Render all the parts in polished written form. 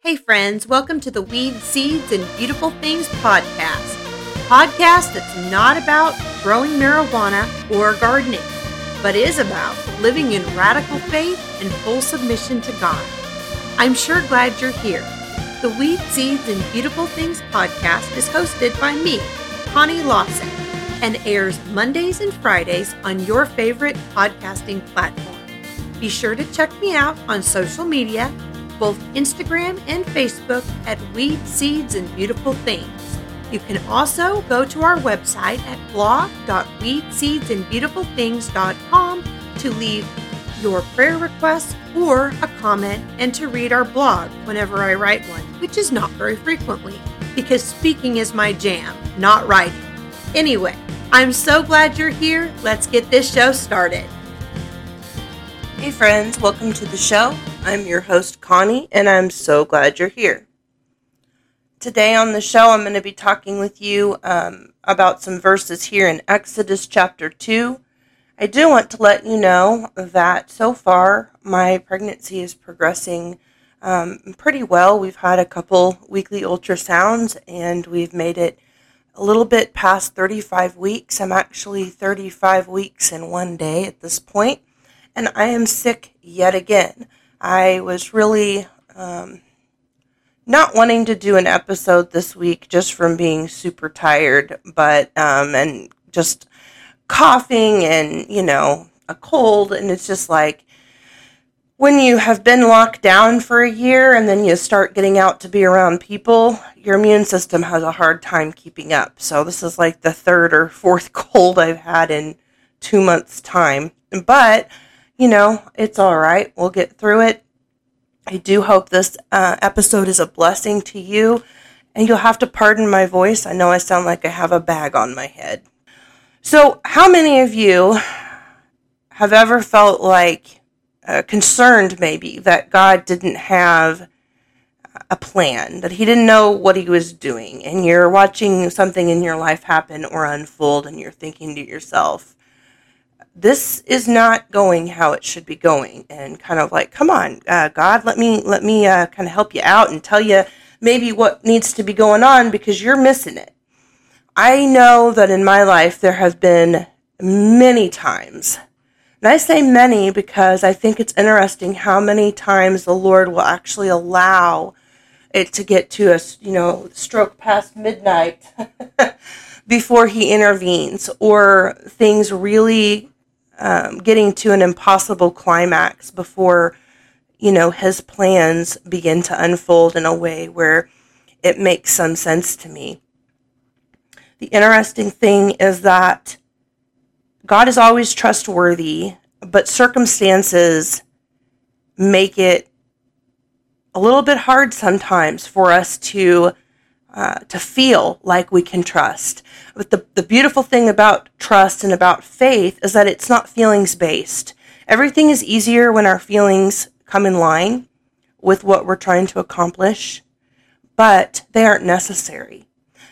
Hey friends, welcome to the Weed, Seeds, and Beautiful Things podcast. Podcast that's not about growing marijuana or gardening, but is about living in radical faith and full submission to God. I'm sure glad you're here. The Weed, Seeds, and Beautiful Things podcast is hosted by me, Connie Lawson, and airs Mondays and Fridays on your favorite podcasting platform. Be sure to check me out on social media, both Instagram and Facebook at Weed, Seeds, and Beautiful Things. You can also go to our website at blog.weedseedsandbeautifulthings.com to leave your prayer requests or a comment and to read our blog whenever I write one, which is not very frequently because speaking is my jam, not writing. Anyway, I'm so glad you're here. Let's get this show started. Hey friends, welcome to the show. I'm your host, Connie, and I'm so glad you're here. Today on the show, I'm going to be talking with you about some verses here in Exodus chapter 2. I do want to let you know that so far, my pregnancy is progressing pretty well. We've had a couple weekly ultrasounds, and we've made it a little bit past 35 weeks. I'm actually 35 weeks in one day at this point, and I am sick yet again. I was really not wanting to do an episode this week just from being super tired, but and just coughing and, you know, a cold. And it's just like when you have been locked down for a year and then you start getting out to be around people, your immune system has a hard time keeping up. So this is like the third or fourth cold I've had in 2 months' time. But you know, it's all right. We'll get through it. I do hope this episode is a blessing to you, and you'll have to pardon my voice. I know I sound like I have a bag on my head. So how many of you have ever felt like concerned maybe that God didn't have a plan, that he didn't know what he was doing, and you're watching something in your life happen or unfold, and you're thinking to yourself, this is not going how it should be going, and kind of like, come on, God, let me kind of help you out and tell you maybe what needs to be going on because you're missing it. I know that in my life there have been many times, and I say many because I think it's interesting how many times the Lord will actually allow it to get to a, you know, stroke past midnight before he intervenes, or things really getting to an impossible climax before, you know, his plans begin to unfold in a way where it makes some sense to me. The interesting thing is that God is always trustworthy, but circumstances make it a little bit hard sometimes for us to feel like we can trust. But the beautiful thing about trust and about faith is that it's not feelings-based. Everything is easier when our feelings come in line with what we're trying to accomplish, but they aren't necessary.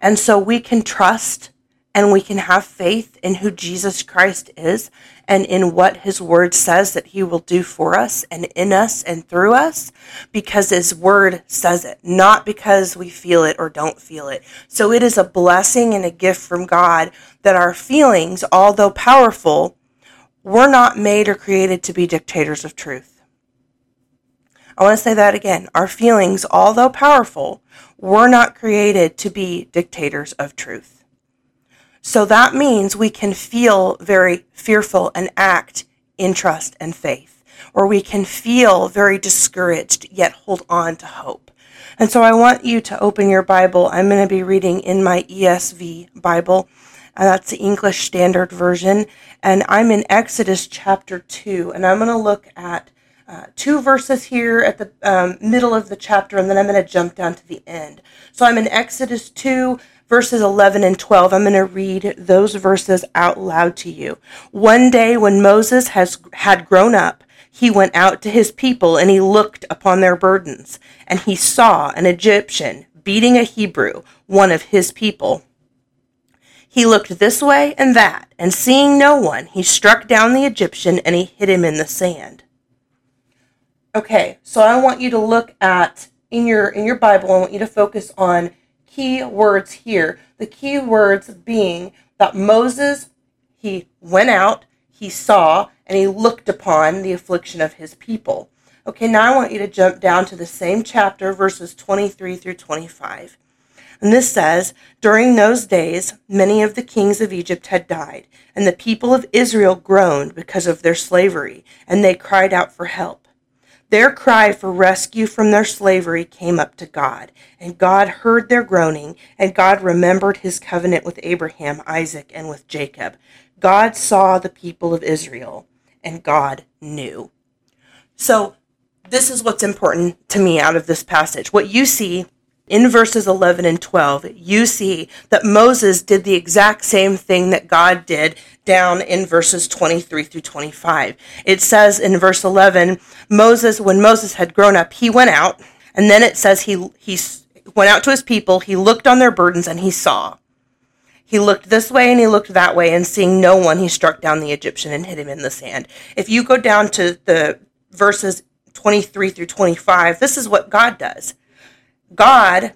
And so we can trust and we can have faith in who Jesus Christ is and in what his word says that he will do for us and in us and through us, because his word says it, not because we feel it or don't feel it. So it is a blessing and a gift from God that our feelings, although powerful, were not made or created to be dictators of truth. I want to say that again. Our feelings, although powerful, were not created to be dictators of truth. So that means we can feel very fearful and act in trust and faith, or we can feel very discouraged yet hold on to hope. And so I want you to open your Bible. I'm going to be reading in my ESV Bible, and that's the English Standard Version. And I'm in Exodus chapter 2, and I'm going to look at two verses here at the middle of the chapter, and then I'm going to jump down to the end. So I'm in Exodus 2, verses 11 and 12. I'm going to read those verses out loud to you. One day when Moses had grown up, he went out to his people and he looked upon their burdens, and he saw an Egyptian beating a Hebrew, one of his people. He looked this way and that, and seeing no one, he struck down the Egyptian and he hit him in the sand. Okay, so I want you to look at in your Bible, I want you to focus on key words here. The key words being that Moses, he went out, he saw, and he looked upon the affliction of his people. Okay, now I want you to jump down to the same chapter, verses 23 through 25. And this says, "During those days, many of the kings of Egypt had died, and the people of Israel groaned because of their slavery, and they cried out for help. Their cry for rescue from their slavery came up to God, and God heard their groaning, and God remembered his covenant with Abraham, Isaac, and with Jacob. God saw the people of Israel, and God knew." So, this is what's important to me out of this passage. What you see in verses 11 and 12, you see that Moses did the exact same thing that God did down in verses 23 through 25. It says in verse 11, when Moses had grown up, he went out, and then it says he went out to his people, he looked on their burdens, and he saw. He looked this way and he looked that way, and seeing no one, he struck down the Egyptian and hit him in the sand. If you go down to the verses 23 through 25, this is what God does. God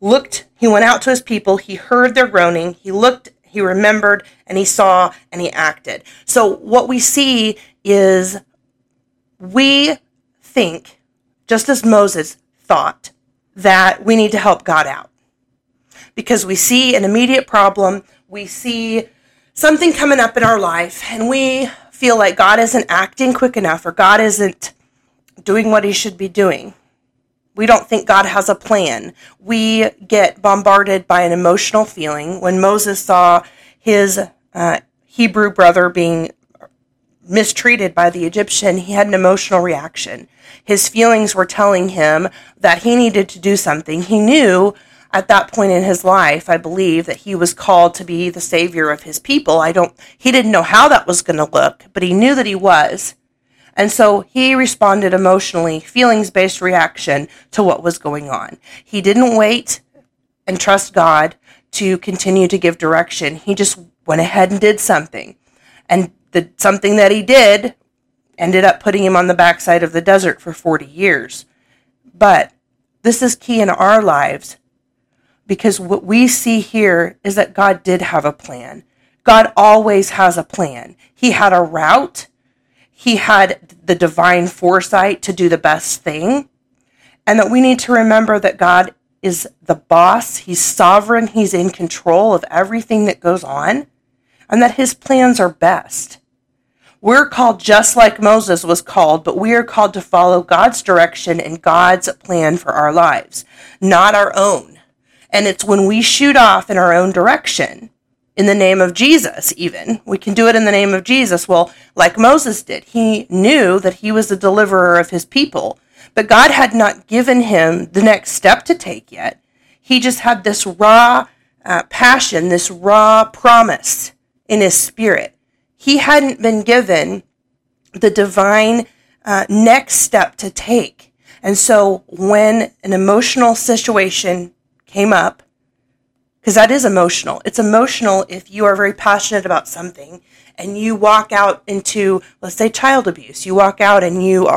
looked, he went out to his people, he heard their groaning, he looked, he remembered, and he saw, and he acted. So what we see is we think, just as Moses thought, that we need to help God out. Because we see an immediate problem, we see something coming up in our life, and we feel like God isn't acting quick enough, or God isn't doing what he should be doing. We don't think God has a plan. We get bombarded by an emotional feeling. When Moses saw his Hebrew brother being mistreated by the Egyptian, he had an emotional reaction. His feelings were telling him that he needed to do something. He knew at that point in his life, I believe, that he was called to be the savior of his people. He didn't know how that was going to look, but he knew that he was. And so he responded emotionally, feelings-based reaction to what was going on. He didn't wait and trust God to continue to give direction. He just went ahead and did something. And the something that he did ended up putting him on the backside of the desert for 40 years. But this is key in our lives, because what we see here is that God did have a plan. God always has a plan. He had a route. He had the divine foresight to do the best thing, and that we need to remember that God is the boss. He's sovereign. He's in control of everything that goes on, and that his plans are best. We're called just like Moses was called, but we are called to follow God's direction and God's plan for our lives, not our own. And it's when we shoot off in our own direction, in the name of Jesus, even. We can do it in the name of Jesus. Well, like Moses did, he knew that he was the deliverer of his people, but God had not given him the next step to take yet. He just had this raw passion, this raw promise in his spirit. He hadn't been given the divine next step to take. And so when an emotional situation came up, because that is emotional. It's emotional if you are very passionate about something and you walk out into, let's say, child abuse. You walk out and you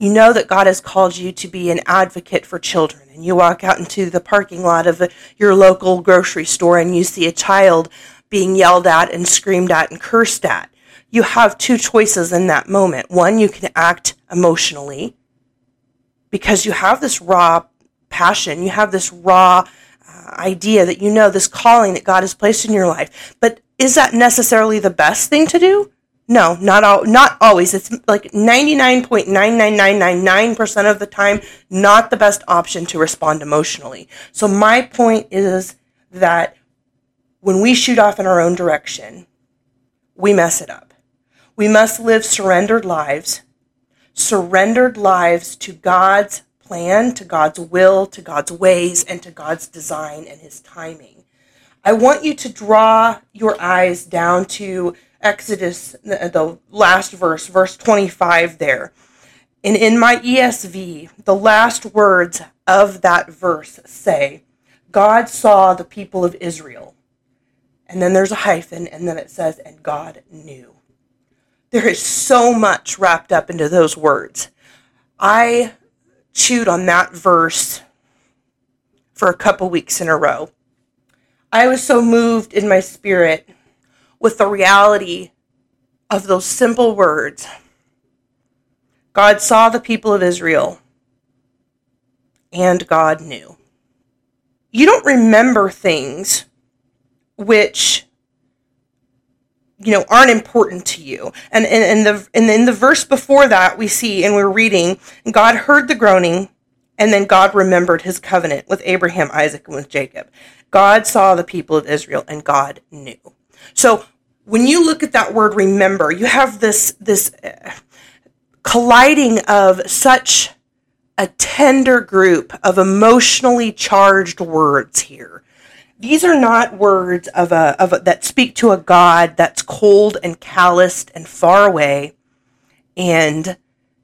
know that God has called you to be an advocate for children. And you walk out into the parking lot of your local grocery store and you see a child being yelled at and screamed at and cursed at. You have two choices in that moment. One, you can act emotionally because you have this raw passion. You have this raw idea that you know this calling that God has placed in your life. But is that necessarily the best thing to do? No, not always. It's like 99.99999% of the time, not the best option to respond emotionally. So my point is that when we shoot off in our own direction, we mess it up. We must live surrendered lives to God's plan, to God's will, to God's ways, and to God's design and his timing. I want you to draw your eyes down to Exodus, the last verse, verse 25 there. And in my ESV, the last words of that verse say, God saw the people of Israel. And then there's a hyphen, and then it says, and God knew. There is so much wrapped up into those words. I chewed on that verse for a couple weeks in a row. I was so moved in my spirit with the reality of those simple words. God saw the people of Israel, and God knew. You don't remember things which, you know, aren't important to you. And in the verse before that, we see, and we're reading, God heard the groaning, and then God remembered his covenant with Abraham, Isaac, and with Jacob. God saw the people of Israel, and God knew. So when you look at that word remember, you have this colliding of such a tender group of emotionally charged words here. These are not words that speak to a God that's cold and calloused and far away and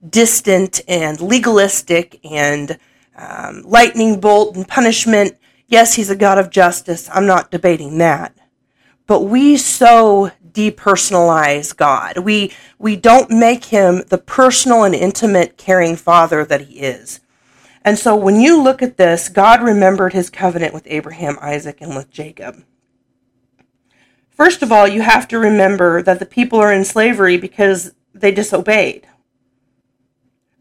distant and legalistic and lightning bolt and punishment. Yes, he's a God of justice. I'm not debating that. But we so depersonalize God. We don't make him the personal and intimate caring father that he is. And so when you look at this, God remembered his covenant with Abraham, Isaac, and with Jacob. First of all, you have to remember that the people are in slavery because they disobeyed.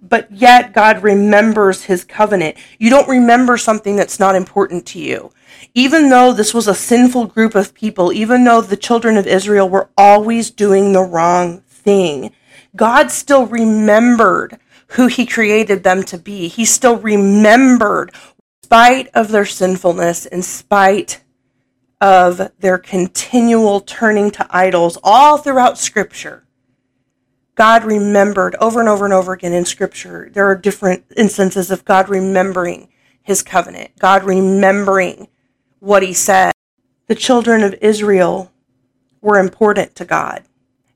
But yet God remembers his covenant. You don't remember something that's not important to you. Even though this was a sinful group of people, even though the children of Israel were always doing the wrong thing, God still remembered who he created them to be. He still remembered, in spite of their sinfulness, in spite of their continual turning to idols all throughout Scripture. God remembered over and over and over again in Scripture. There are different instances of God remembering his covenant, God remembering what he said. The children of Israel were important to God.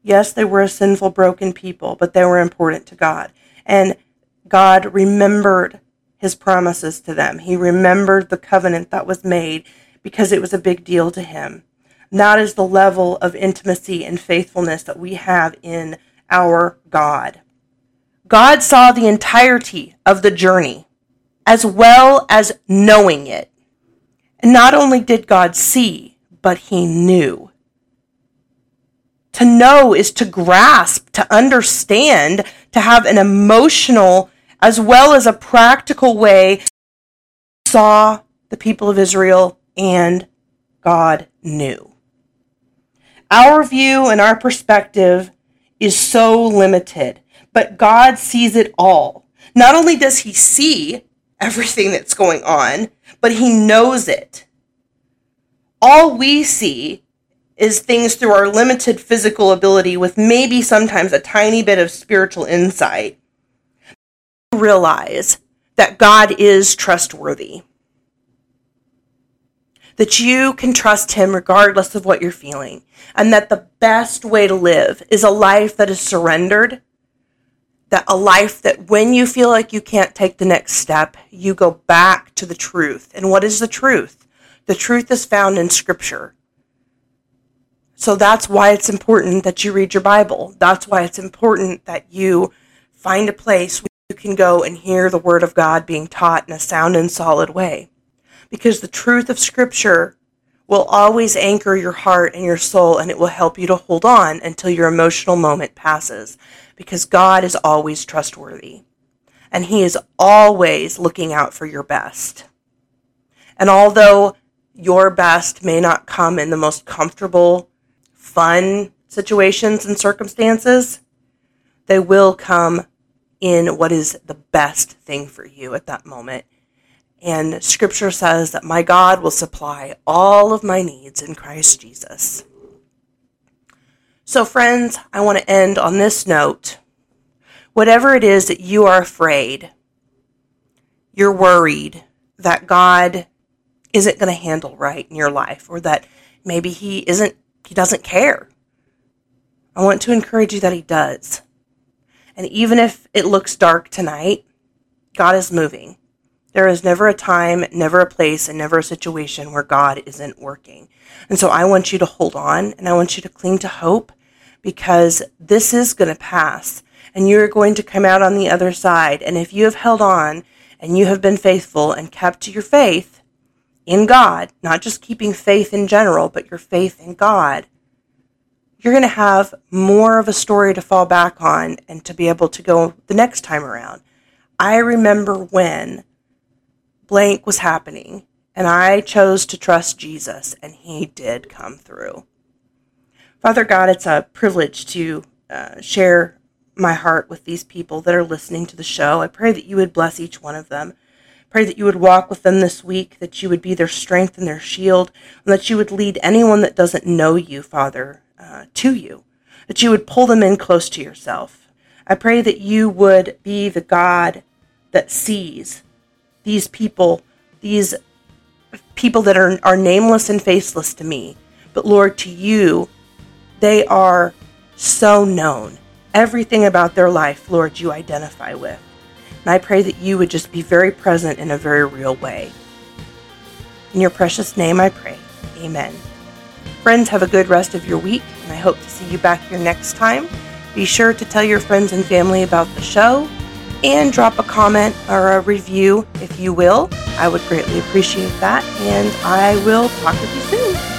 Yes, they were a sinful, broken people, but they were important to God. And God remembered his promises to them. He remembered the covenant that was made because it was a big deal to him. And that is the level of intimacy and faithfulness that we have in our God. God saw the entirety of the journey as well as knowing it. And not only did God see, but he knew. To know is to grasp, to understand, to have an emotional as well as a practical way. Saw the people of Israel and God knew. Our view and our perspective is so limited, but God sees it all. Not only does he see everything that's going on, but he knows it. All we see is things through our limited physical ability with maybe sometimes a tiny bit of spiritual insight. Realize that God is trustworthy. That you can trust him regardless of what you're feeling. And that the best way to live is a life that is surrendered. That a life that when you feel like you can't take the next step, you go back to the truth. And what is the truth? The truth is found in Scripture. So that's why it's important that you read your Bible. That's why it's important that you find a place where you can go and hear the Word of God being taught in a sound and solid way. Because the truth of Scripture will always anchor your heart and your soul, and it will help you to hold on until your emotional moment passes. Because God is always trustworthy. And he is always looking out for your best. And although your best may not come in the most comfortable, fun situations and circumstances, they will come in what is the best thing for you at that moment. And Scripture says that my God will supply all of my needs in Christ Jesus. So friends, I want to end on this note. Whatever it is that you are afraid, you're worried that God isn't going to handle right in your life, or that maybe he doesn't care. I want to encourage you that he does. And even if it looks dark tonight, God is moving. There is never a time, never a place, and never a situation where God isn't working. And so I want you to hold on, and I want you to cling to hope, because this is going to pass, and you're going to come out on the other side. And if you have held on and you have been faithful and kept to your faith in God, not just keeping faith in general, but your faith in God, you're going to have more of a story to fall back on and to be able to go the next time around. I remember when blank was happening, and I chose to trust Jesus, and he did come through. Father God, it's a privilege to share my heart with these people that are listening to the show. I pray that you would bless each one of them. Pray that you would walk with them this week, that you would be their strength and their shield, and that you would lead anyone that doesn't know you, Father, to you, that you would pull them in close to yourself. I pray that you would be the God that sees these people that are nameless and faceless to me, but Lord, to you, they are so known. Everything about their life, Lord, you identify with. And I pray that you would just be very present in a very real way. In your precious name I pray. Amen. Friends, have a good rest of your week, and I hope to see you back here next time. Be sure to tell your friends and family about the show, and drop a comment or a review if you will. I would greatly appreciate that, and I will talk with you soon.